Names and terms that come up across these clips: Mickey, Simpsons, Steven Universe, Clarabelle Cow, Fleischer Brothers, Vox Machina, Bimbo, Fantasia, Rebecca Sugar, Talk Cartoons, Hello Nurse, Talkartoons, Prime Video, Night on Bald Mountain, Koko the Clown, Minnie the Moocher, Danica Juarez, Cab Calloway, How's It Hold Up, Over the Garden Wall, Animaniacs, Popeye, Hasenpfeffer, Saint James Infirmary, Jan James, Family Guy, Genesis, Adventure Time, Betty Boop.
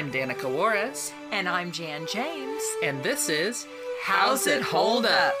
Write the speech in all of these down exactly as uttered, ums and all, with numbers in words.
I'm Danica Juarez. And I'm Jan James. And this is How's It Hold Up?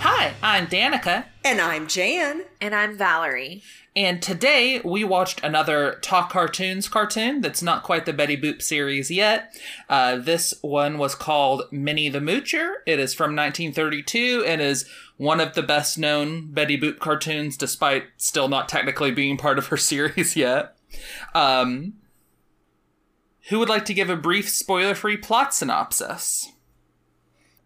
Hi, I'm Danica. And I'm Jan. And I'm Valerie. And today we watched another Talk Cartoons cartoon that's not quite the Betty Boop series yet. Uh, this one was called Minnie the Moocher. It is from nineteen thirty-two and is one of the best known Betty Boop cartoons, despite still not technically being part of her series yet. Um, who would like to give a brief spoiler-free plot synopsis?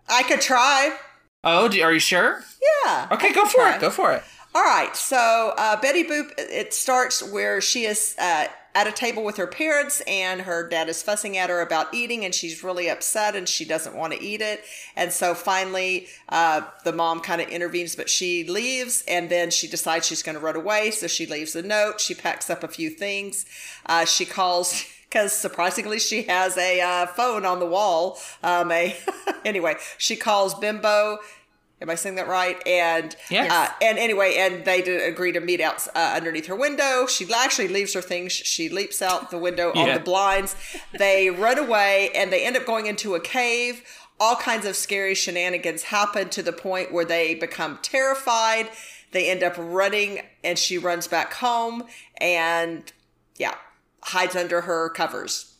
I could try. Oh, do, are you sure? Yeah. Okay, go for it. Go for it. All right, so uh, Betty Boop, it starts where she is uh, at a table with her parents and her dad is fussing at her about eating and she's really upset and she doesn't want to eat it. And so finally, uh, the mom kind of intervenes, but she leaves and then she decides she's going to run away. So she leaves a note. She packs up a few things. Uh, she calls... because surprisingly, she has a uh, phone on the wall. Um, a anyway, she calls Bimbo. Am I saying that right? And yes. uh, and anyway, and they did agree to meet out uh, underneath her window. She actually leaves her things. She leaps out the window yeah. on the blinds. They run away, and they end up going into a cave. All kinds of scary shenanigans happen to the point where they become terrified. They end up running, and she runs back home. And yeah. hides under her covers.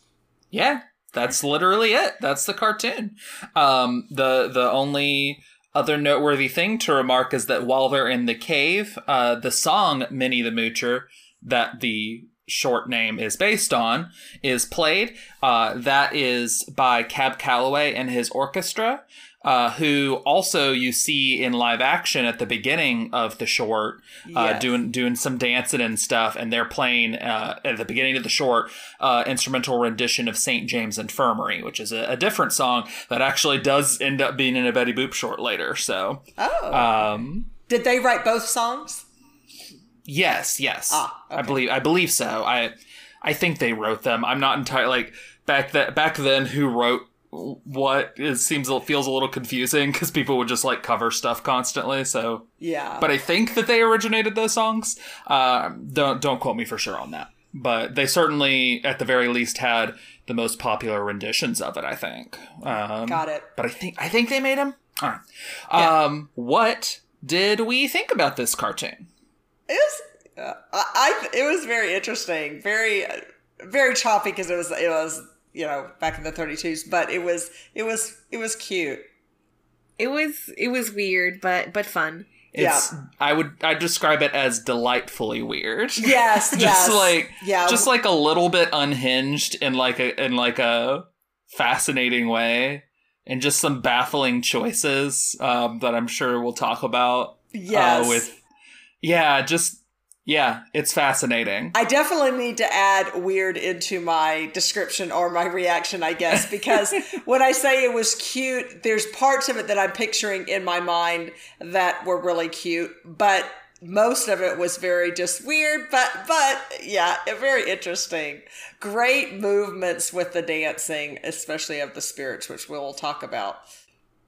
Yeah, that's literally it. That's the cartoon. Um, the the only other noteworthy thing to remark is that while they're in the cave, uh, the song Minnie the Moocher, that the short name is based on, is played. Uh, that is by Cab Calloway and his orchestra, uh, who also you see in live action at the beginning of the short, uh, yes. doing doing some dancing and stuff. And they're playing uh, at the beginning of the short uh, instrumental rendition of Saint James Infirmary, which is a, a different song that actually does end up being in a Betty Boop short later. So, oh, um, did they write both songs? Yes, yes. Ah, okay. I believe I believe so. I I think they wrote them. I'm not entirely like back that back then who wrote what is seems feels a little confusing because people would just like cover stuff constantly. So yeah. But I think that they originated those songs. Uh, don't don't quote me for sure on that. But they certainly at the very least had the most popular renditions of it, I think. Um, Got it. But I think I think they made them. All right. Yeah. Um, what did we think about this cartoon? It was, uh, I, it was very interesting, very, very choppy because it was, it was, you know, back in the thirty-twos, but it was, it was, it was cute. It was, it was weird, but, but fun. It's, yeah. I would, I describe it as delightfully weird. Yes. just yes. like, yeah. just like a little bit unhinged in like a, in like a fascinating way and just some baffling choices, um, that I'm sure we'll talk about. Yes. Uh, with, Yeah, just, yeah, it's fascinating. I definitely need to add weird into my description or my reaction, I guess, because when I say it was cute, there's parts of it that I'm picturing in my mind that were really cute, but most of it was very just weird, but, but yeah, very interesting. Great movements with the dancing, especially of the spirits, which we'll talk about.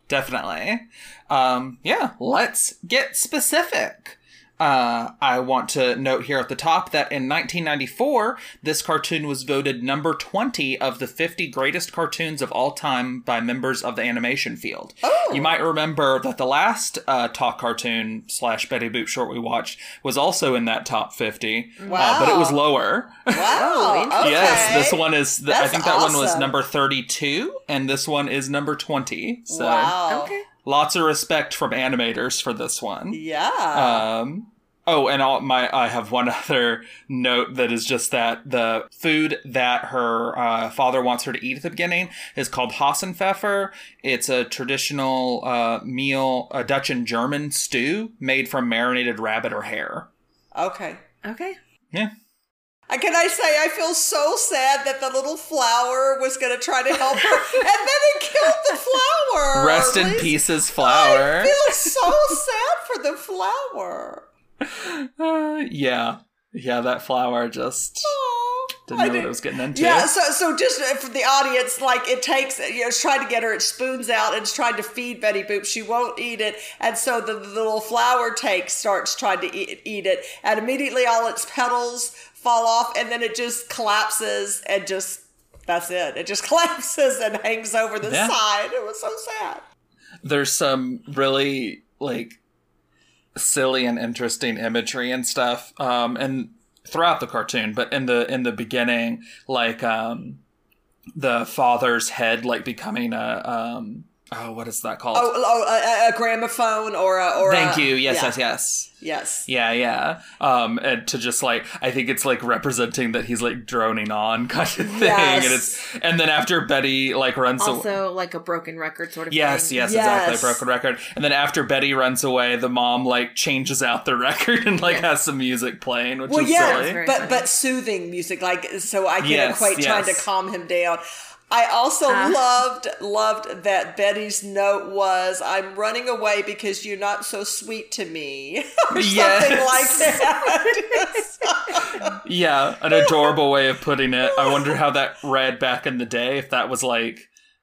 Definitely. Um, yeah, let's get specific. Uh, I want to note here at the top that in nineteen ninety-four, this cartoon was voted number twenty of the fifty greatest cartoons of all time by members of the animation field. Oh. You might remember that the last uh, Talk Cartoon slash Betty Boop short we watched was also in that top fifty, wow. uh, but it was lower. Wow, okay. Yes, this one is, the, I think that awesome. One was number thirty-two, and this one is number twenty. So. Wow. Okay. Lots of respect from animators for this one. Yeah. Um, oh, and all my I have one other note that is just that the food that her uh, father wants her to eat at the beginning is called Hasenpfeffer. It's a traditional uh, meal, a Dutch and German stew made from marinated rabbit or hare. Okay. Okay. Yeah. Can I say, I feel so sad that the little flower was going to try to help her, and then it killed the flower. Rest in pieces, flower. I feel so sad for the flower. Uh, yeah. Yeah, that flower just, Didn't I know did. what I was getting into. Yeah, so so just for the audience, like it takes, you know, it's trying to get her its spoons out and it's trying to feed Betty Boop. She won't eat it. And so the, the little flower take starts trying to eat, eat it. And immediately all its petals fall off and then it just collapses and just, that's it. It just collapses and hangs over the yeah. side. It was so sad. There's some really, like, silly and interesting imagery and stuff, um, and throughout the cartoon, but in the in the beginning, like, um, the father's head, like, becoming a, um, oh, what is that called? Oh, oh a, a gramophone or a... Or Thank a, you. Yes, yeah. yes, yes. Yes. Yeah, yeah. Um, and to just, like, I think it's, like, representing that he's, like, droning on kind of thing. Yes. And, it's, and then after Betty, like, runs away. Also, aw- like, a broken record sort of yes, thing. Yes, yes, exactly. Broken record. And then after Betty runs away, the mom, like, changes out the record and, like, yes. has some music playing, which well, is yeah, silly. Well, yeah, but, but soothing music. Like, so I can yes, equate yes. trying to calm him down. I also uh, loved, loved that Betty's note was, I'm running away because you're not so sweet to me. or yes. something like that. yeah, an adorable way of putting it. I wonder how that read back in the day, if that was like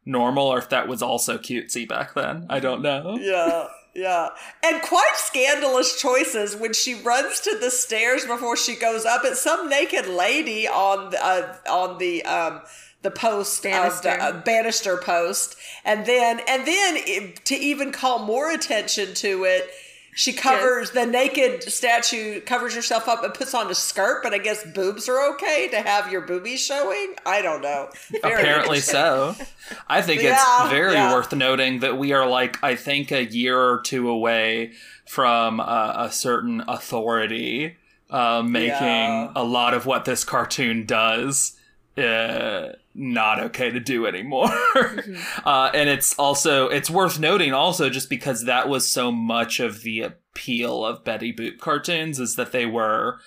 normal or if that was also cutesy back then. I don't know. Yeah. Yeah. And quite scandalous choices when she runs to the stairs before she goes up at some naked lady on the, uh, on the, um, the post, banister. Of the, uh, banister post. And then, and then it, to even call more attention to it, she covers yes. the naked statue, covers herself up and puts on a skirt, but I guess boobs are okay to have your boobies showing? I don't know. Very Apparently so. I think yeah, it's very yeah. worth noting that we are like, I think a year or two away from uh, a certain authority uh, making yeah. a lot of what this cartoon does Uh, not okay to do anymore. mm-hmm. uh, and it's also it's worth noting also just because that was so much of the appeal of Betty Boop cartoons is that they were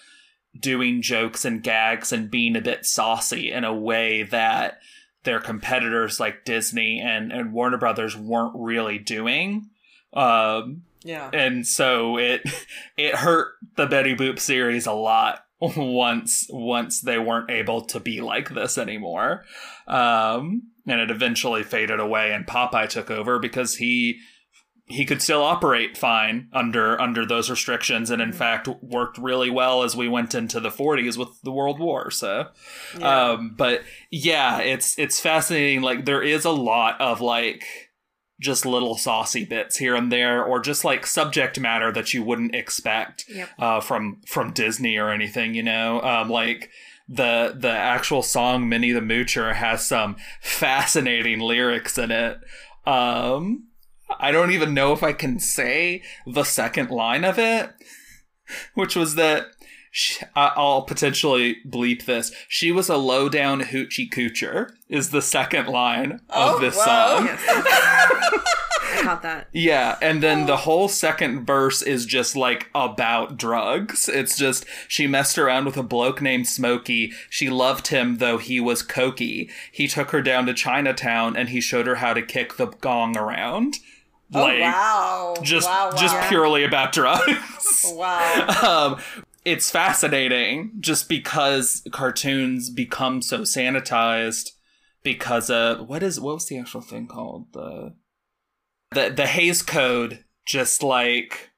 doing jokes and gags and being a bit saucy in a way that their competitors like Disney and, and Warner Brothers weren't really doing. Um, yeah. And so it it hurt the Betty Boop series a lot. Once once they weren't able to be like this anymore. Um, and it eventually faded away and Popeye took over because he he could still operate fine under under those restrictions and in mm-hmm. fact worked really well as we went into the forties with the World War. So yeah. Um, but yeah, it's it's fascinating. Like there is a lot of like just little saucy bits here and there, or just like subject matter that you wouldn't expect yep. uh, from from Disney or anything, you know, um, like the the actual song Minnie the Moocher has some fascinating lyrics in it. Um, I don't even know if I can say the second line of it, which was that she, I'll potentially bleep this. She was a low down hoochie coocher is the second line oh, of this wow. song. Yes. About that. Yeah, and then the whole second verse is just like about drugs. It's just she messed around with a bloke named Smokey. She loved him though he was cokey. He took her down to Chinatown and he showed her how to kick the gong around. Like, oh wow. Just wow, wow. just purely about drugs. Wow. um It's fascinating just because cartoons become so sanitized because of what is what was the actual thing called? The the, the Hays Code just like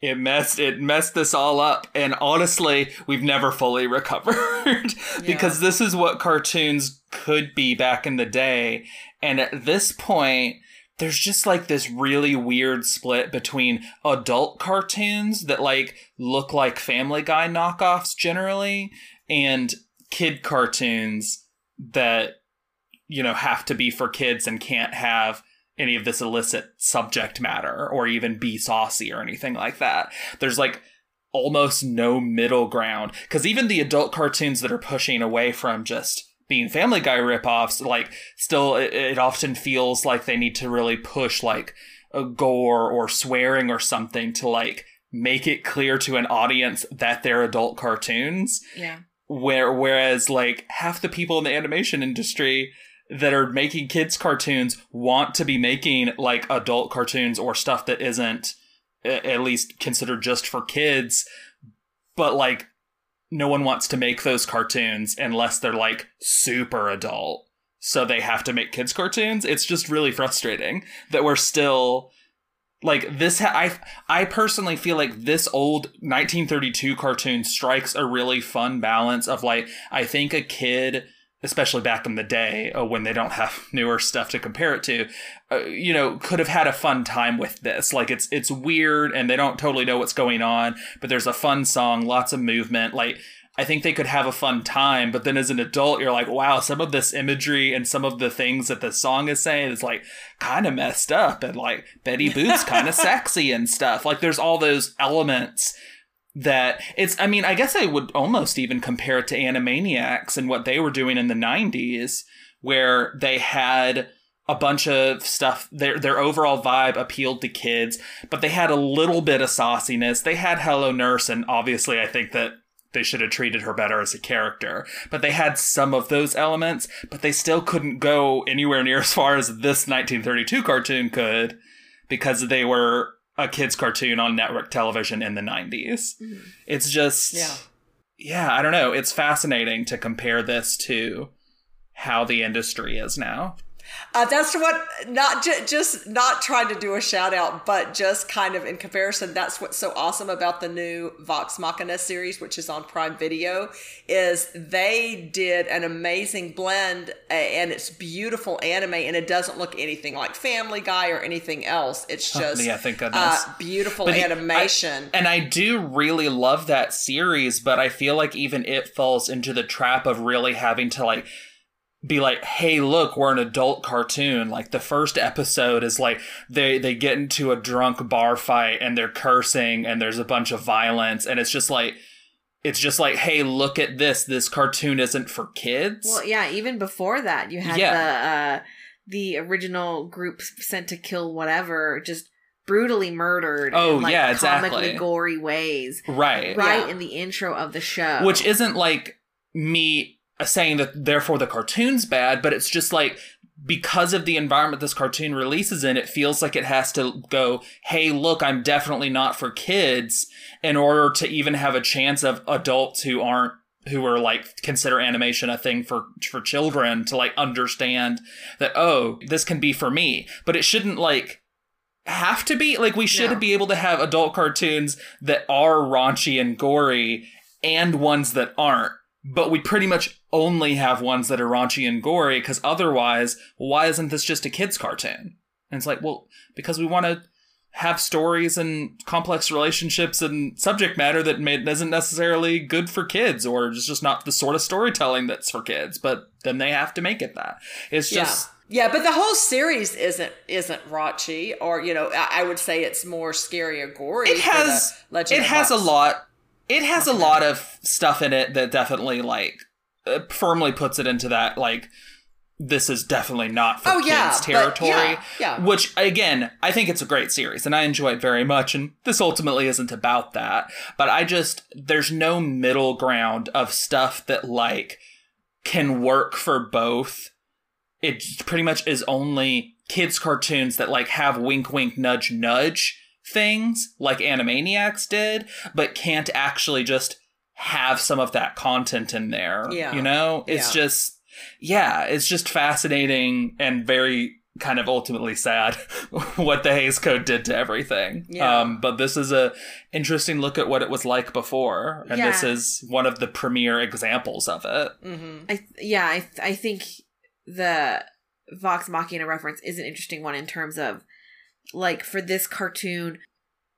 it messed it messed this all up. And honestly, we've never fully recovered because yeah. this is what cartoons could be back in the day. And at this point, there's just like this really weird split between adult cartoons that like look like Family Guy knockoffs generally and kid cartoons that, you know, have to be for kids and can't have any of this illicit subject matter or even be saucy or anything like that. There's like almost no middle ground because even the adult cartoons that are pushing away from just being Family Guy ripoffs, like still it, it often feels like they need to really push like a gore or swearing or something to like make it clear to an audience that they're adult cartoons. Yeah. Where whereas like half the people in the animation industry that are making kids cartoons want to be making like adult cartoons or stuff that isn't at least considered just for kids, but like no one wants to make those cartoons unless they're like super adult. So they have to make kids cartoons. It's just really frustrating that we're still like this. Ha- I, I personally feel like this old nineteen thirty-two cartoon strikes a really fun balance of like, I think a kid, especially back in the day uh, when they don't have newer stuff to compare it to, uh, you know, could have had a fun time with this. Like it's, it's weird and they don't totally know what's going on, but there's a fun song, lots of movement. Like, I think they could have a fun time, but then as an adult, you're like, wow, some of this imagery and some of the things that the song is saying is like kind of messed up. And like Betty Boop's kind of sexy and stuff. Like there's all those elements that it's, I mean, I guess I would almost even compare it to Animaniacs and what they were doing in the nineties, where they had a bunch of stuff. Their their overall vibe appealed to kids, but they had a little bit of sauciness. They had Hello Nurse, and obviously I think that they should have treated her better as a character, but they had some of those elements, but they still couldn't go anywhere near as far as this nineteen thirty-two cartoon could, because they were a kid's cartoon on network television in the nineties. Mm. It's just, yeah. yeah, I don't know. It's fascinating to compare this to how the industry is now. Uh, that's what, not ju- just not trying to do a shout out, but just kind of in comparison, that's what's so awesome about the new Vox Machina series, which is on Prime Video, is they did an amazing blend, and it's beautiful anime, and it doesn't look anything like Family Guy or anything else. It's just yeah, thank goodness. Uh, beautiful but animation. He, I, and I do really love that series, but I feel like even it falls into the trap of really having to like, be like, hey, look, we're an adult cartoon. Like the first episode is like they, they get into a drunk bar fight and they're cursing and there's a bunch of violence. And it's just like, it's just like, hey, look at this. This cartoon isn't for kids. Well, yeah, even before that, you had yeah. the uh, the original group sent to kill whatever, just brutally murdered oh, in like yeah, comically exactly. gory ways. Right. Right yeah. in the intro of the show. Which isn't like me saying that therefore the cartoon's bad, but it's just like because of the environment this cartoon releases in, it feels like it has to go, hey, look, I'm definitely not for kids, in order to even have a chance of adults who aren't, who are like, consider animation a thing for, for children to like understand that, oh, this can be for me. But it shouldn't like have to be, like we should no. be able to have adult cartoons that are raunchy and gory and ones that aren't. But we pretty much only have ones that are raunchy and gory, because otherwise, why isn't this just a kid's cartoon? And it's like, well, because we want to have stories and complex relationships and subject matter that isn't necessarily good for kids, or it's just not the sort of storytelling that's for kids. But then they have to make it that. It's just... Yeah. Yeah, but the whole series isn't isn't raunchy, or, you know, I, I would say it's more scary or gory. It has, it has a lot... It has a lot of stuff in it that definitely, like, uh, firmly puts it into that, like, this is definitely not for oh, kids yeah, territory. Yeah, yeah. Which, again, I think it's a great series, and I enjoy it very much, and this ultimately isn't about that. But I just, there's no middle ground of stuff that, like, can work for both. It pretty much is only kids' cartoons that, like, have wink, wink, nudge, nudge things like Animaniacs did, but can't actually just have some of that content in there. Yeah. You know, it's yeah. just, yeah, it's just fascinating and very kind of ultimately sad what the Hays Code did to everything. Yeah. Um, but this is a interesting look at what it was like before. And yeah. this is one of the premier examples of it. Mm-hmm. I th- yeah, I, th- I think the Vox Machina reference is an interesting one in terms of, like, for this cartoon,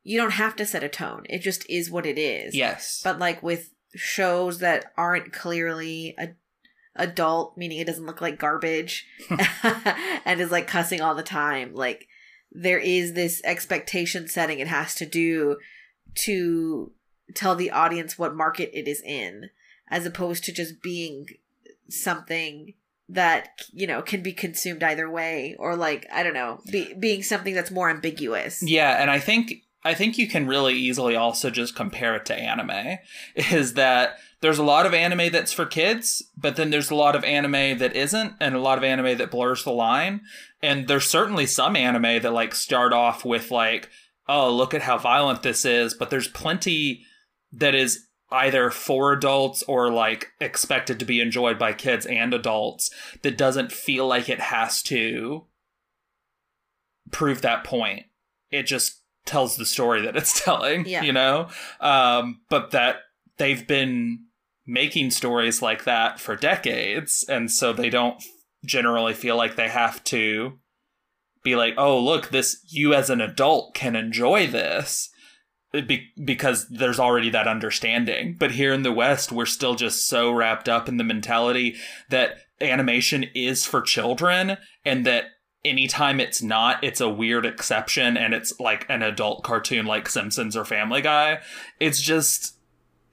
you don't have to set a tone. It just is what it is. Yes. But, like, with shows that aren't clearly a- adult, meaning it doesn't look like garbage, and is, like, cussing all the time, like, there is this expectation setting it has to do to tell the audience what market it is in, as opposed to just being something that, you know, can be consumed either way, or like, I don't know, be, being something that's more ambiguous. Yeah, and I think I think you can really easily also just compare it to anime, is that there's a lot of anime that's for kids, but then there's a lot of anime that isn't, and a lot of anime that blurs the line. And there's certainly some anime that like start off with like, oh, look at how violent this is, but there's plenty that is either for adults or like expected to be enjoyed by kids and adults that doesn't feel like it has to prove that point. It just tells the story that it's telling, yeah. you know? Um, but that they've been making stories like that for decades. And so they don't generally feel like they have to be like, oh, look, this, you as an adult can enjoy this. Be- because there's already that understanding. But here in the West, we're still just so wrapped up in the mentality that animation is for children, and that anytime it's not, it's a weird exception, and it's like an adult cartoon like Simpsons or Family Guy. It's just,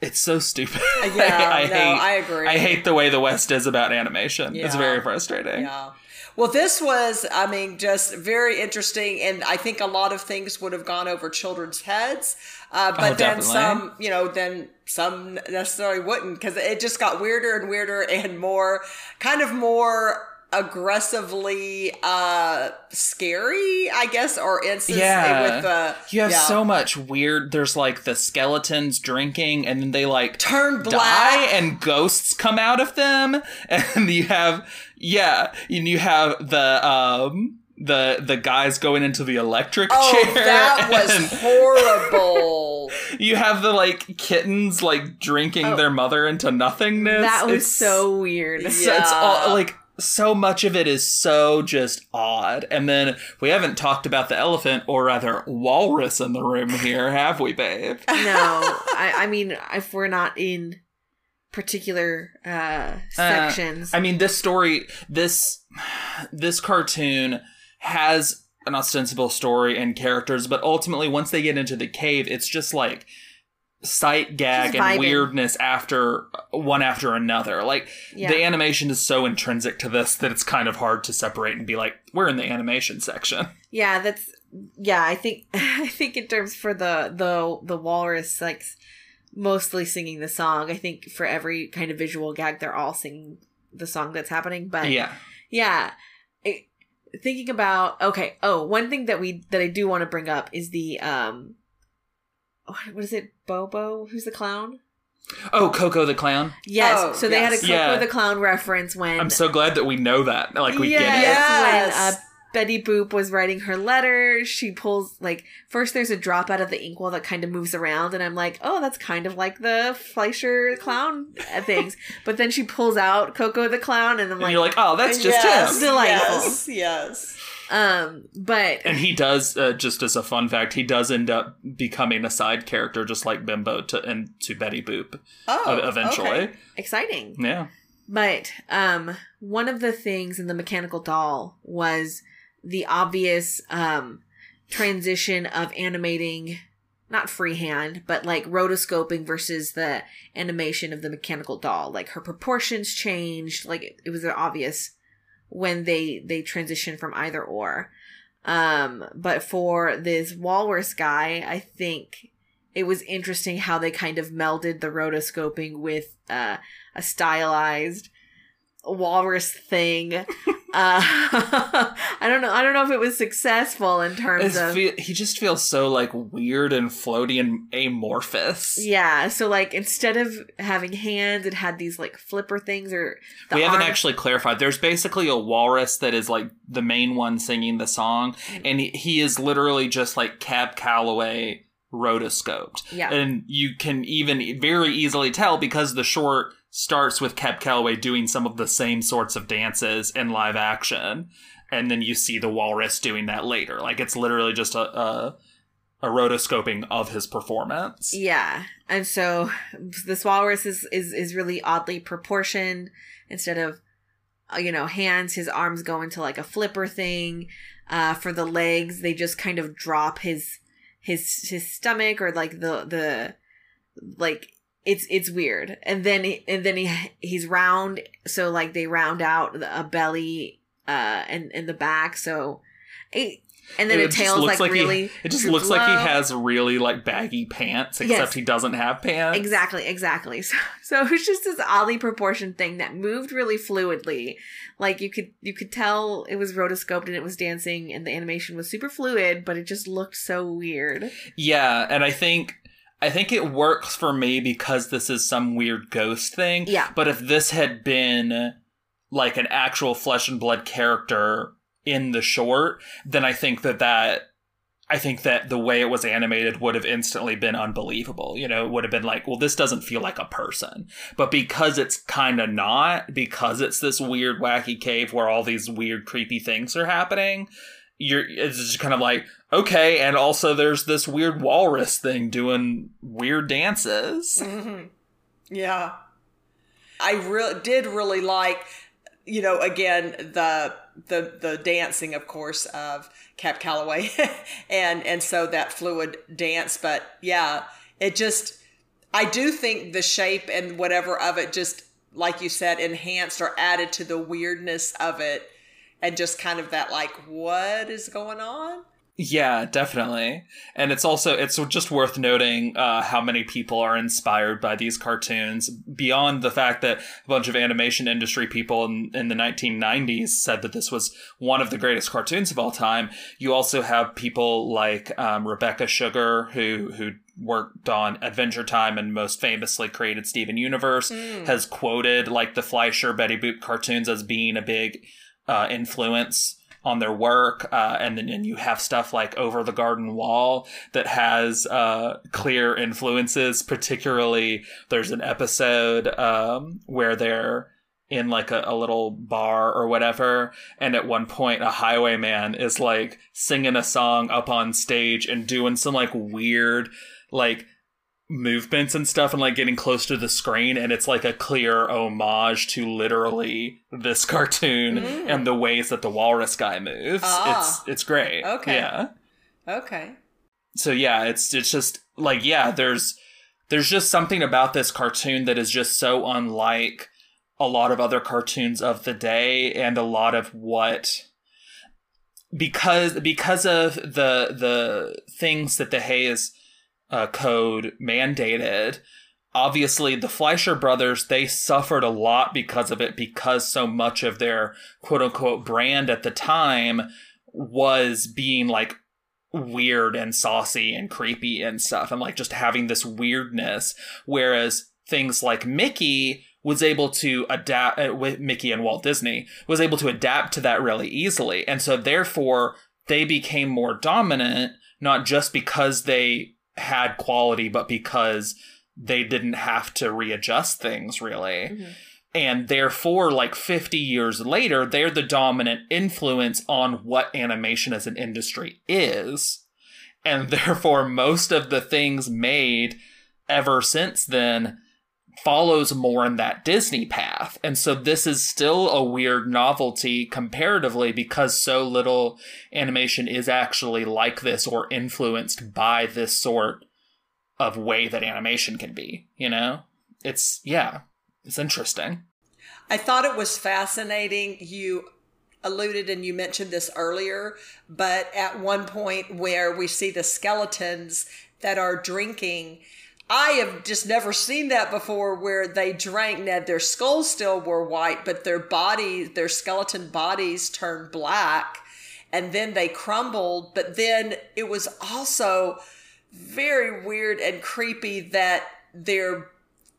it's so stupid. Yeah, I, I no, hate, I agree. I hate the way the West is about animation. Yeah. It's very frustrating. Yeah. Well, this was, I mean, just very interesting. And I think a lot of things would have gone over children's heads. Uh, but oh, then some, you know, then some necessarily wouldn't, because it just got weirder and weirder and more kind of more aggressively uh, scary, I guess, or instances yeah. with the... You have yeah. so much weird... There's like the skeletons drinking, and then they like... Turn black. Die, and ghosts come out of them. And you have... Yeah, and you have the... um The the guys going into the electric oh, chair. Oh, that was horrible. You have the, like, kittens, like, drinking oh. their mother into nothingness. That was it's, so weird. It's, yeah. it's all, like... So much of it is so just odd. And then we haven't talked about the elephant, or rather walrus, in the room here, have we, babe? No. I, I mean, if we're not in particular uh, sections. Uh, I mean, this story, this this cartoon has an ostensible story and characters, but ultimately once they get into the cave, it's just like sight gag and weirdness after one after another. Like yeah. the animation is so intrinsic to this that it's kind of hard to separate and be like, we're in the animation section. Yeah, that's yeah. I think I think in terms for the the the walrus, like mostly singing the song. I think for every kind of visual gag, they're all singing the song that's happening. But yeah, yeah. It, thinking about okay. Oh, one thing that we that I do want to bring up is the um. What is it? Bobo? Who's the clown? Oh, Koko the Clown. Yes. Oh, so they yes. had a Koko yeah. the Clown reference when... I'm so glad that we know that. Like, we yes, get it. Yes. When uh, Betty Boop was writing her letter, she pulls, like... First, there's a drop out of the inkwell that kind of moves around. And I'm like, oh, that's kind of like the Fleischer Clown things. But then she pulls out Koko the Clown. And I'm and like... you're like, oh, that's just yes, him. Delightful. Yes, yes. Um, but and he does uh, just as a fun fact, he does end up becoming a side character, just like Bimbo to and to Betty Boop. Oh, eventually, okay. Exciting, yeah. But um, one of the things in the mechanical doll was the obvious um transition of animating, not freehand, but like rotoscoping versus the animation of the mechanical doll. Like her proportions changed. Like it, it was an obvious. When they, they transition from either or. Um, but for this walrus guy, I think it was interesting how they kind of melded the rotoscoping with uh, a stylized walrus thing. uh, I don't know. I don't know if it was successful in terms it's of... Fe- he just feels so like weird and floaty and amorphous. Yeah. So like instead of having hands, it had these like flipper things or... The we arm- haven't actually clarified. There's basically a walrus that is like the main one singing the song. And he, he is literally just like Cab Calloway rotoscoped. Yeah. And you can even very easily tell because the short... starts with Cab Calloway doing some of the same sorts of dances in live action, and then you see the walrus doing that later. Like it's literally just a a, a rotoscoping of his performance. Yeah, and so this walrus is, is is really oddly proportioned. Instead of you know hands, his arms go into like a flipper thing. Uh, for the legs, they just kind of drop his his his stomach or like the the like. It's it's weird, and then he, and then he he's round, so like they round out a belly, uh, and and the back, so, it, and then it, it tails like, like really. He, it just looks low. Like he has really like baggy pants, except yes. he doesn't have pants. Exactly, exactly. So so it's just this oddly proportioned thing that moved really fluidly, like you could you could tell it was rotoscoped and it was dancing, and the animation was super fluid, but it just looked so weird. Yeah, and I think. I think it works for me because this is some weird ghost thing. Yeah. But if this had been like an actual flesh and blood character in the short, then I think that that, I think that the way it was animated would have instantly been unbelievable. You know, it would have been like, well, this doesn't feel like a person. But because it's kind of not, because it's this weird, wacky cave where all these weird, creepy things are happening, you're, it's just kind of like, okay, and also there's this weird walrus thing doing weird dances. Mm-hmm. Yeah. I re- did really like, you know, again, the... the the dancing, of course, of Cab Calloway and and so that fluid dance. But yeah, it just, I do think the shape and whatever of it just, like you said, enhanced or added to the weirdness of it, and just kind of that like, what is going on? Yeah, definitely. And it's also, it's just worth noting uh, how many people are inspired by these cartoons, beyond the fact that a bunch of animation industry people in, in the nineteen nineties said that this was one of the greatest cartoons of all time. You also have people like um, Rebecca Sugar, who who worked on Adventure Time and most famously created Steven Universe, mm. has quoted like the Fleischer Betty Boop cartoons as being a big uh, influence on their work, uh, and then and you have stuff like Over the Garden Wall that has uh, clear influences. Particularly, there's an episode um, where they're in like a, a little bar or whatever, and at one point a highwayman is like singing a song up on stage and doing some like weird like movements and stuff and like getting close to the screen, and it's like a clear homage to literally this cartoon mm. and the ways that the walrus guy moves. Ah. It's it's great. Okay. Yeah. Okay. So yeah, it's it's just like, yeah, there's there's just something about this cartoon that is just so unlike a lot of other cartoons of the day, and a lot of what because because of the the things that the Hays Uh, code mandated. Obviously, the Fleischer brothers, they suffered a lot because of it, because so much of their quote unquote brand at the time was being like weird and saucy and creepy and stuff, and like just having this weirdness. Whereas things like Mickey was able to adapt, uh, with Mickey and Walt Disney was able to adapt to that really easily. And so therefore they became more dominant, not just because they had quality, but because they didn't have to readjust things really. Mm-hmm. And therefore, like fifty years later, they're the dominant influence on what animation as an industry is. And therefore, most of the things made ever since then follows more in that Disney path. And so this is still a weird novelty comparatively, because so little animation is actually like this or influenced by this sort of way that animation can be, you know? It's, yeah, it's interesting. I thought it was fascinating. You alluded and you mentioned this earlier, but at one point where we see the skeletons that are drinking, I have just never seen that before, where they drank. Now, their skulls still were white, but their bodies, their skeleton bodies turned black, and then they crumbled. But then it was also very weird and creepy that their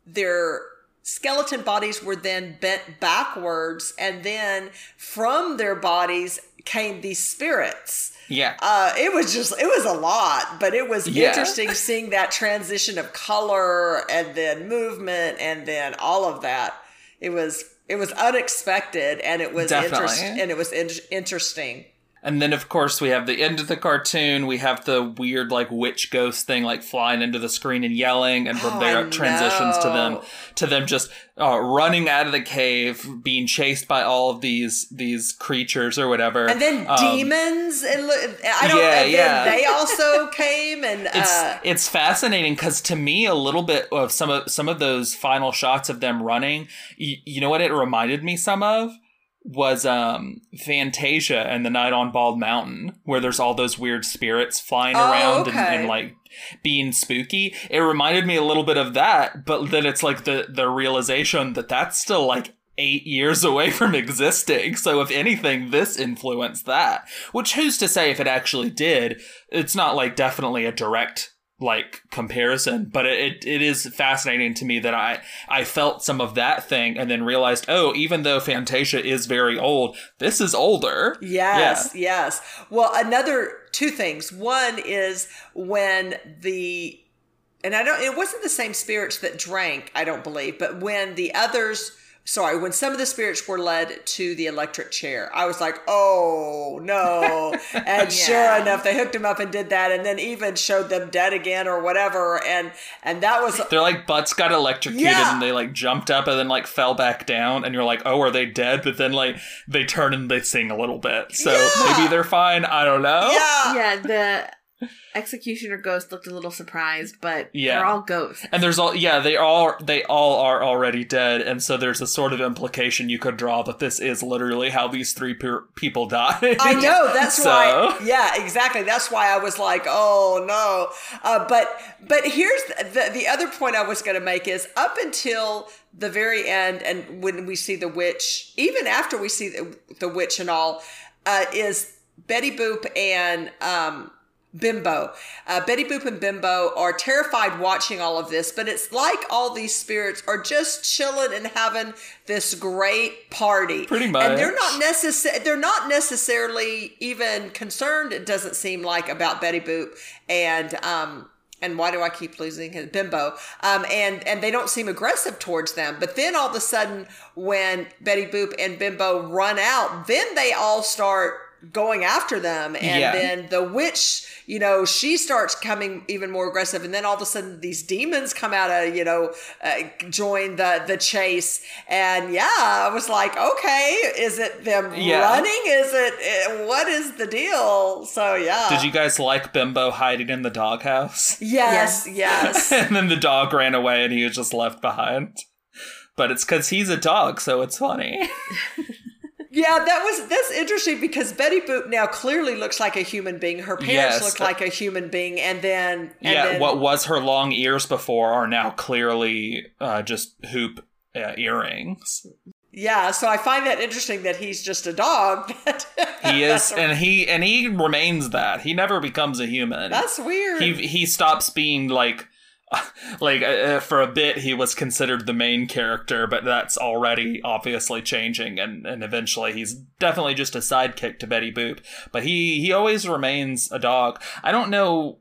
their skeleton bodies were then bent backwards, and then from their bodies came these spirits. Yeah. Uh, it was just, it was a lot, but it was yeah. interesting seeing that transition of color and then movement and then all of that. It was, it was unexpected, and it was interesting. And it was in- interesting. And then, of course, we have the end of the cartoon. We have the weird, like, witch ghost thing, like, flying into the screen and yelling. And from oh, there, it transitions to them to them just uh, running out of the cave, being chased by all of these these creatures or whatever. And then um, demons. And lo- I don't, yeah, and yeah. Then they also came. And uh, it's, it's fascinating because, to me, a little bit of some of, some of those final shots of them running, you, you know what it reminded me some of? was um Fantasia and the Night on Bald Mountain, where there's all those weird spirits flying oh, around okay. and, and like being spooky. It reminded me a little bit of that, but then it's like the the realization that that's still like eight years away from existing. So if anything, this influenced that, which who's to say if it actually did. It's not like definitely a direct like comparison, but it, it is fascinating to me that I, I felt some of that thing and then realized, oh, even though Fantasia is very old, this is older. Yes. Yeah. Yes. Well, another two things. One is when the, and I don't, it wasn't the same spirits that drank, I don't believe, but when the others, sorry, when some of the spirits were led to the electric chair, I was like, oh, no. And yeah. Sure enough, they hooked him up and did that, and then even showed them dead again or whatever. And and that was... They're like, butts got electrocuted, yeah. And they like jumped up and then like fell back down. And you're like, oh, are they dead? But then like they turn and they sing a little bit. So yeah. Maybe they're fine. I don't know. Yeah, yeah the... Executioner Ghost looked a little surprised, but yeah. They're all ghosts. And there's all, yeah, they all, they all are already dead. And so there's a sort of implication you could draw that this is literally how these three per- people died. I know. That's so. Why. Yeah, exactly. That's why I was like, oh no. Uh, but, but here's the, the other point I was going to make is up until the very end. And when we see the witch, even after we see the, the witch and all, uh, is Betty Boop and, um, Bimbo. Uh, Betty Boop and Bimbo are terrified watching all of this, but it's like all these spirits are just chilling and having this great party. Pretty much. And they're not, necess- they're not necessarily even concerned, it doesn't seem like, about Betty Boop and... um And why do I keep losing his Bimbo? Um, and, and they don't seem aggressive towards them. But then all of a sudden, when Betty Boop and Bimbo run out, then they all start going after them. And yeah. Then the witch, you know, she starts coming even more aggressive. And then all of a sudden, these demons come out of, you know, uh, join the, the chase. And yeah, I was like, okay, is it them yeah. running? Is it, what is the deal? So yeah. Did you guys like Bimbo hiding in the doghouse? Yes, yes. yes. And then the dog ran away and he was just left behind. But it's because he's a dog, so it's funny. Yeah, that was that's interesting because Betty Boop now clearly looks like a human being. Her parents yes. look like a human being, and then and yeah, then, what was her long ears before are now clearly uh, just hoop uh, earrings. Yeah, so I find that interesting that he's just a dog. He is, and he and he remains that. He never becomes a human. That's weird. He he stops being like. Like, uh, for a bit, he was considered the main character, but that's already obviously changing, and, and eventually he's definitely just a sidekick to Betty Boop. But he, he always remains a dog. I don't know.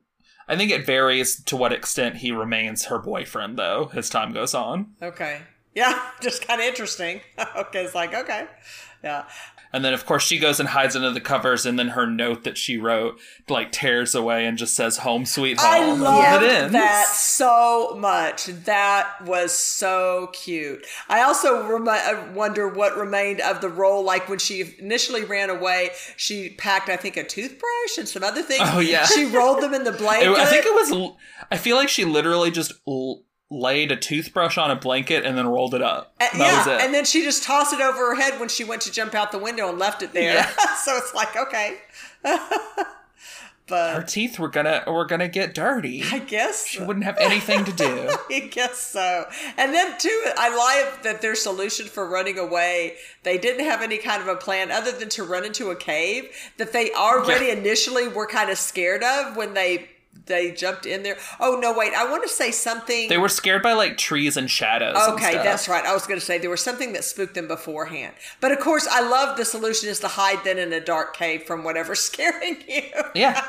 I think it varies to what extent he remains her boyfriend, though, as time goes on. Okay. Yeah, just kind of interesting. Okay, it's like, okay. Yeah. And then, of course, she goes and hides under the covers, and then her note that she wrote, like, tears away and just says, home sweet home. I loved that so much. That was so cute. I also rem- wonder what remained of the roll. Like, when she initially ran away, she packed, I think, a toothbrush and some other things. Oh, yeah. She rolled them in the blanket. It, I think it was... I feel like she literally just... L- laid a toothbrush on a blanket and then rolled it up. That yeah, was it. And then she just tossed it over her head when she went to jump out the window and left it there. Yeah. So it's like, okay. But her teeth were gonna were gonna get dirty. I guess she wouldn't have anything to do. I guess so. And then too, I love that their solution for running away, they didn't have any kind of a plan other than to run into a cave that they already yeah. initially were kind of scared of when they They jumped in there. Oh, no, wait. I want to say something. They were scared by, like, trees and shadows. Okay, and that's right. I was going to say there was something that spooked them beforehand. But, of course, I love the solution is to hide then in a dark cave from whatever's scaring you. Yeah.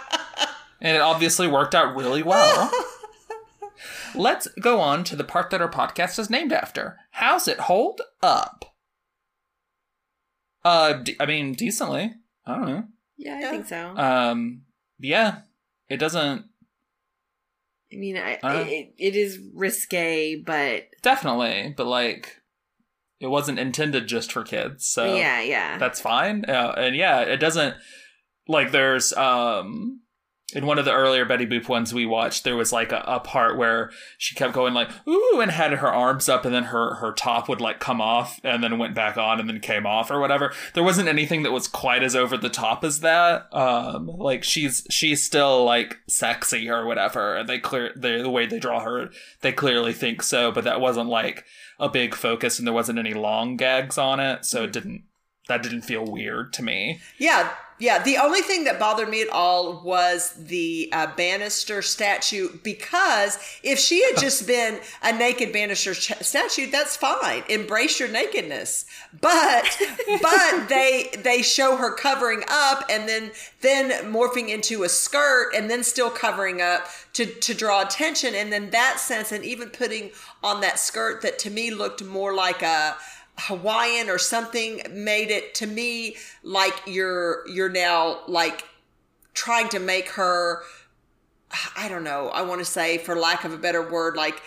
And it obviously worked out really well. Let's go on to the part that our podcast is named after. How's it hold up? Uh, d- I mean, decently. I don't know. Yeah, I yeah. think so. Um, yeah. It doesn't... I mean, I, uh, it, it is risque, but... Definitely, but, like, it wasn't intended just for kids, so... Yeah, yeah. That's fine. Uh, and, yeah, it doesn't... Like, there's... um in one of the earlier Betty Boop ones we watched, there was, like, a, a part where she kept going, like, ooh, and had her arms up, and then her, her top would, like, come off, and then went back on, and then came off, or whatever. There wasn't anything that was quite as over the top as that. Um, like, she's she's still, like, sexy or whatever, and they clear they, the way they draw her, they clearly think so, but that wasn't, like, a big focus, and there wasn't any long gags on it, so it didn't that didn't feel weird to me. Yeah. Yeah, the only thing that bothered me at all was the uh, banister statue, because if she had just been a naked banister ch- statue, that's fine. Embrace your nakedness. But but they they show her covering up and then then morphing into a skirt and then still covering up to, to draw attention. And in that sense, and even putting on that skirt that to me looked more like a Hawaiian or something, made it to me like you're you're now like trying to make her, I don't know, I want to say, for lack of a better word, like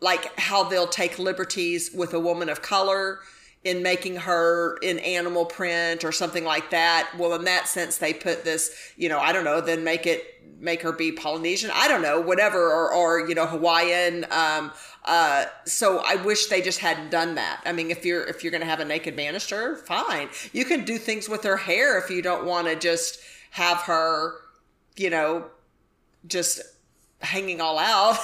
like how they'll take liberties with a woman of color in making her in animal print or something like that. Well, in that sense, they put this, you know, I don't know, then make it make her be Polynesian, I don't know, whatever, or, or you know, Hawaiian. Um, uh, so I wish they just hadn't done that. I mean, if you're if you're going to have a naked banister, fine. You can do things with her hair if you don't want to just have her, you know, just hanging all out.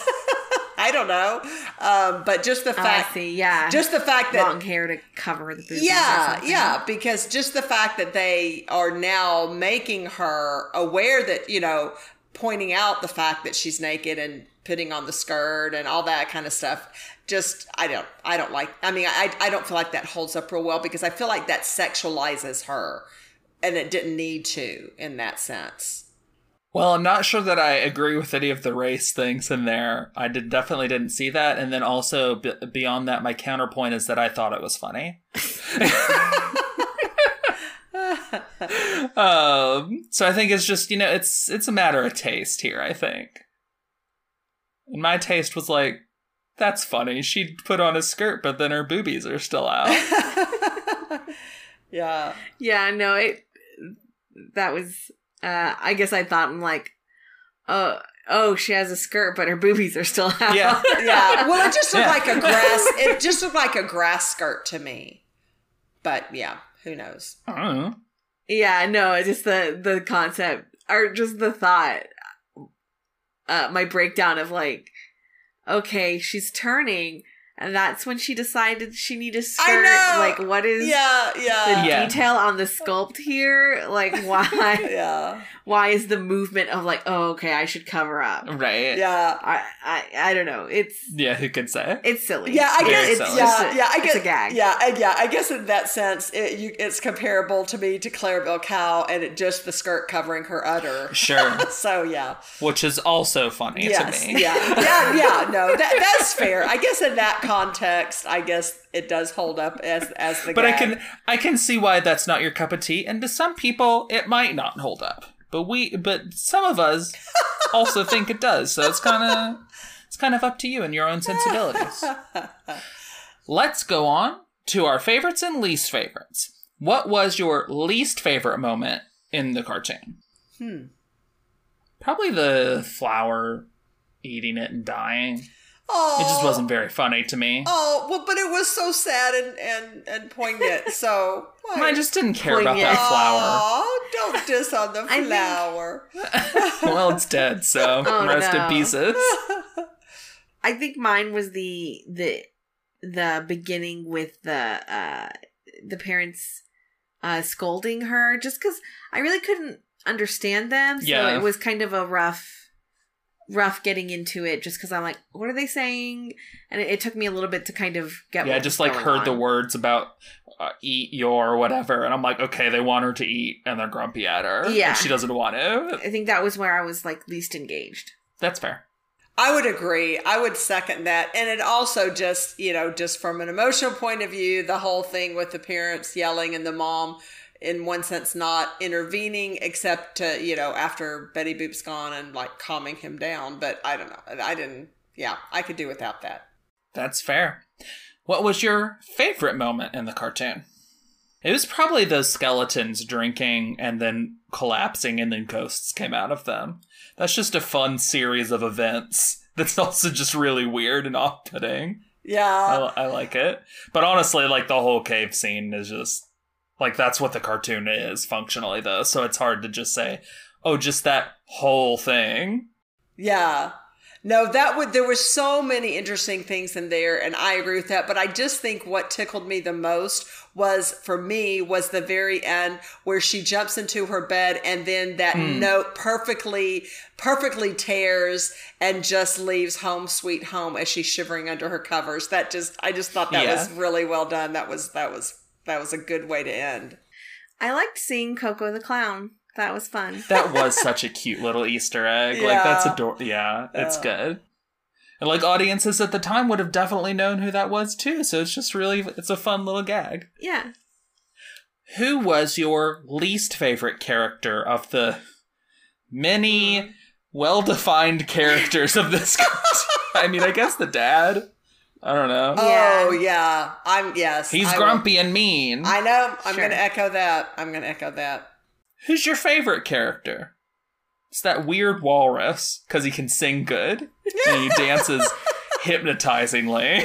I don't know, um, but just the fact, oh, I see. Yeah, just the fact that long hair to cover the boobs. Yeah, yeah, because just the fact that they are now making her aware that, you know, pointing out the fact that she's naked and putting on the skirt and all that kind of stuff. Just I don't, I don't like. I mean, I I don't feel like that holds up real well, because I feel like that sexualizes her, and it didn't need to in that sense. Well, I'm not sure that I agree with any of the race things in there. I did definitely didn't see that. And then also b- beyond that, my counterpoint is that I thought it was funny. um, so I think it's just, you know, it's it's a matter of taste here, I think. And my taste was like, that's funny. She put on a skirt, but then her boobies are still out. Yeah. Yeah, no, it that was... Uh, I guess I thought, I'm like, oh, oh, she has a skirt, but her boobies are still out. Yeah, yeah. Well, it just looked yeah. like a grass. It just looked like a grass skirt to me. But yeah, who knows? I don't know. Yeah, no, it's just the the concept, or just the thought. Uh, my breakdown of like, okay, she's turning. And that's when she decided she needed a skirt. I know. Like, what is yeah, yeah. the yeah. detail on the sculpt here? Like, why? yeah. Why is the movement of like, oh, okay, I should cover up? Right. Yeah. I, I, I don't know. It's yeah. Who could say? It's silly. Yeah, I guess it's, it's yeah, a, yeah. I guess it's a gag. Yeah, I, yeah. I guess in that sense, it, you, it's comparable to me to Clarabelle Cow, and it just the skirt covering her udder. Sure. So yeah. Which is also funny yes, to me. Yeah. Yeah. Yeah. No, that, that's fair. I guess in that context, I guess it does hold up as as the. But gag. I can I can see why that's not your cup of tea, and to some people it might not hold up. But we, but some of us also think it does. So it's kind of it's kind of up to you and your own sensibilities. Let's go on to our favorites and least favorites. What was your least favorite moment in the cartoon? Hmm. Probably the flower eating it and dying. Oh, it just wasn't very funny to me. Oh, well, but it was so sad and, and, and poignant, so... Well, I just didn't care poignant. about that flower. Oh, don't diss on the flower. Think... well, it's dead, so oh, rest no. in pieces. I think mine was the the the beginning with the, uh, the parents uh, scolding her, just because I really couldn't understand them, so yeah. it was kind of a rough... rough getting into it, just because I'm like, what are they saying? And it, it took me a little bit to kind of get yeah, what I just like heard on. the words about uh, eat your whatever, and I'm like, okay, they want her to eat, and they're grumpy at her. Yeah, and she doesn't want to. I think that was where I was like least engaged. That's fair. I would agree. I would second that. And it also just, you know, just from an emotional point of view, the whole thing with the parents yelling and the mom in one sense not intervening, except to, you know, after Betty Boop's gone and like calming him down. But I don't know. I didn't. Yeah, I could do without that. That's fair. What was your favorite moment in the cartoon? It was probably those skeletons drinking and then collapsing and then ghosts came out of them. That's just a fun series of events. That's also just really weird and off-putting. Yeah. I, I like it. But honestly, like the whole cave scene is just, like, that's what the cartoon is, functionally, though. So it's hard to just say, oh, just that whole thing. Yeah. No, that would, there were so many interesting things in there, and I agree with that. But I just think what tickled me the most was, for me, was the very end where she jumps into her bed and then that mm. note perfectly, perfectly tears and just leaves home sweet home as she's shivering under her covers. That just, I just thought that yeah. was really well done. That was, that was, that was a good way to end. I liked seeing Koko the Clown. That was fun. That was such a cute little Easter egg. Yeah. Like, that's adorable. Yeah, it's uh. good. And, like, audiences at the time would have definitely known who that was, too. So it's just really, it's a fun little gag. Yeah. Who was your least favorite character of the many well-defined characters of this cartoon? I mean, I guess the dad. I don't know. Oh, yeah. yeah. I'm, yes. He's I grumpy will. and mean. I know. I'm sure. going to echo that. I'm going to echo that. Who's your favorite character? It's that weird walrus, because he can sing good, and he dances hypnotizingly.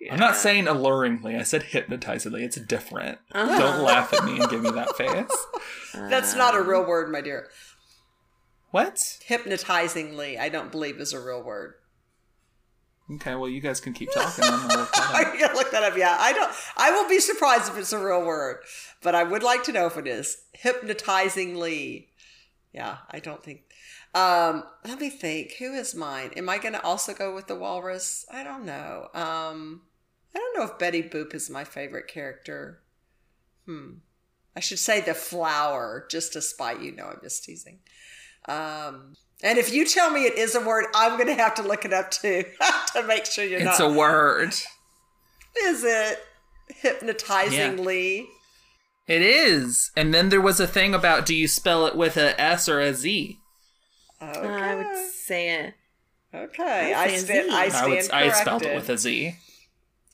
Yeah. I'm not saying alluringly, I said hypnotizingly, it's different. Uh-huh. Don't laugh at me and give me that face. That's um, not a real word, my dear. What? Hypnotizingly, I don't believe is a real word. Okay, well, you guys can keep talking. I'm gonna look that up. I'm gonna look that up. Yeah, I don't. I will be surprised if it's a real word, but I would like to know if it is. Hypnotizingly. Yeah, I don't think. Um, let me think. Who is mine? Am I going to also go with the walrus? I don't know. Um, I don't know if Betty Boop is my favorite character. Hmm. I should say the flower, just to spite you. No, I'm just teasing. Um. And if you tell me it is a word, I'm going to have to look it up, too, to make sure you're it's not. It's a word. Is it? Hypnotizingly. Yeah. It is. And then there was a thing about, do you spell it with a S or a Z? Okay. Uh, I would say it. Okay. I, I stand, I stand I would, corrected. I spelled it with a Z.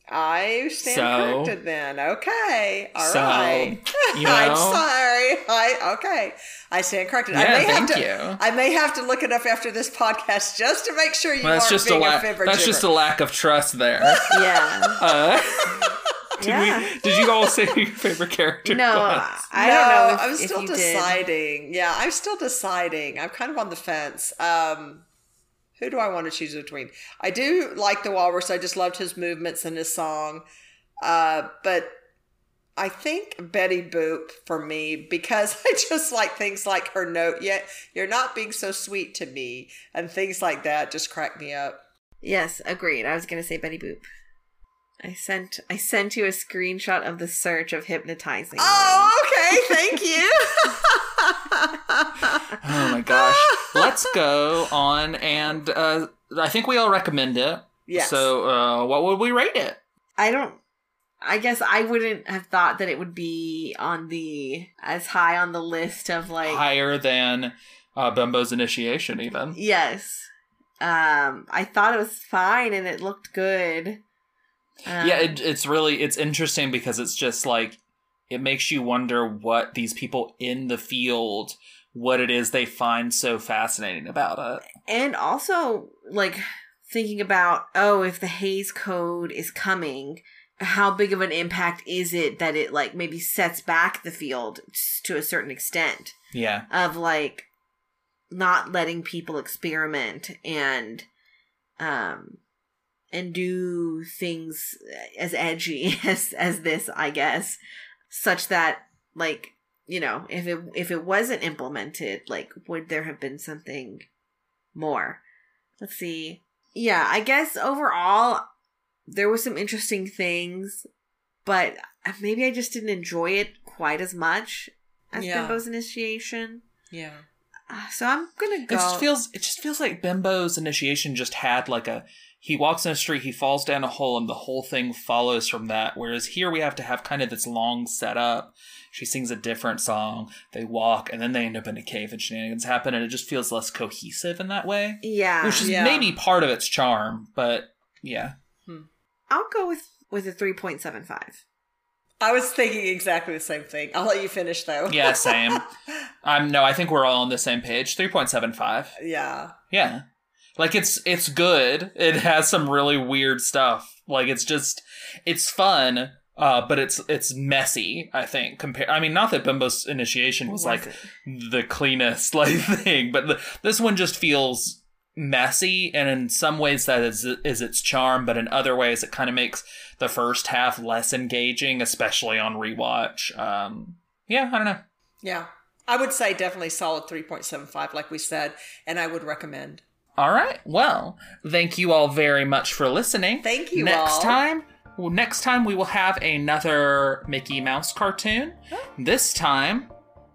I stand so, corrected then. Okay. All so, right. You know, I'm sorry. I okay. I stand corrected. Yeah, I may thank have to, you. I may have to look it up after this podcast just to make sure you well, aren't being a la- favorite That's giver. Just a lack of trust there. Yeah. Uh, did, yeah. We, did you all say who your favorite character no, was? I no, I don't know. If, I'm still deciding. Did. Yeah, I'm still deciding. I'm kind of on the fence. Um Who do I want to choose between? I do like the walrus. I just loved his movements and his song. Uh, but I think Betty Boop for me, because I just like things like her note, yet you're not being so sweet to me. And things like that just crack me up. Yes, agreed. I was going to say Betty Boop. I sent I sent you a screenshot of the search of hypnotizing. Oh, okay. Thank you. Oh, my gosh. Let's go on. And uh, I think we all recommend it. Yes. So uh, what would we rate it? I don't. I guess I wouldn't have thought that it would be on the as high on the list of like. Higher than uh, Bimbo's Initiation, even. Yes. Um, I thought it was fine and it looked good. Um, yeah, it, it's really, it's interesting because it's just like, it makes you wonder what these people in the field, what it is they find so fascinating about it. And also, like, thinking about, oh, if the Hays Code is coming, how big of an impact is it that it, like, maybe sets back the field to a certain extent? Yeah. Of, like, not letting people experiment and, um... and do things as edgy as, as this, I guess, such that, like, you know, if it if it wasn't implemented, like, would there have been something more? Let's see. Yeah, I guess overall, there were some interesting things, but maybe I just didn't enjoy it quite as much as yeah. Bimbo's Initiation. Yeah. Uh, so I'm gonna go. It just feels, it just feels like Bimbo's Initiation just had, like, a... He walks in the street, he falls down a hole, and the whole thing follows from that. Whereas here we have to have kind of this long setup. She sings a different song. They walk, and then they end up in a cave, and shenanigans happen, and it just feels less cohesive in that way. Yeah. Which is yeah. maybe part of its charm, but yeah. Hmm. I'll go with, with a three point seven five. I was thinking exactly the same thing. I'll let you finish, though. Yeah, same. um, no, I think we're all on the same page. three point seven five. Yeah. Yeah. Like, it's it's good. It has some really weird stuff. Like, it's just, it's fun, Uh, but it's it's messy, I think. Compare, I mean, not that Bimbo's initiation was, was like it? the cleanest like thing, but the, this one just feels messy, and in some ways that is is its charm, but in other ways it kind of makes the first half less engaging, especially on rewatch. Um, yeah, I don't know. Yeah, I would say definitely solid three point seven five, like we said, and I would recommend. All right. Well, thank you all very much for listening. Thank you. Next all. time. Well, next time we will have another Mickey Mouse cartoon. Oh. This time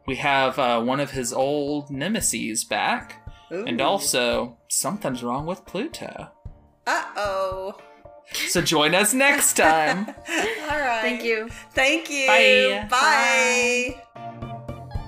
we have uh, one of his old nemeses back. Ooh. And also something's wrong with Pluto. Uh-oh. So join us next time. All right. Thank you. Thank you. Bye. Bye. Bye.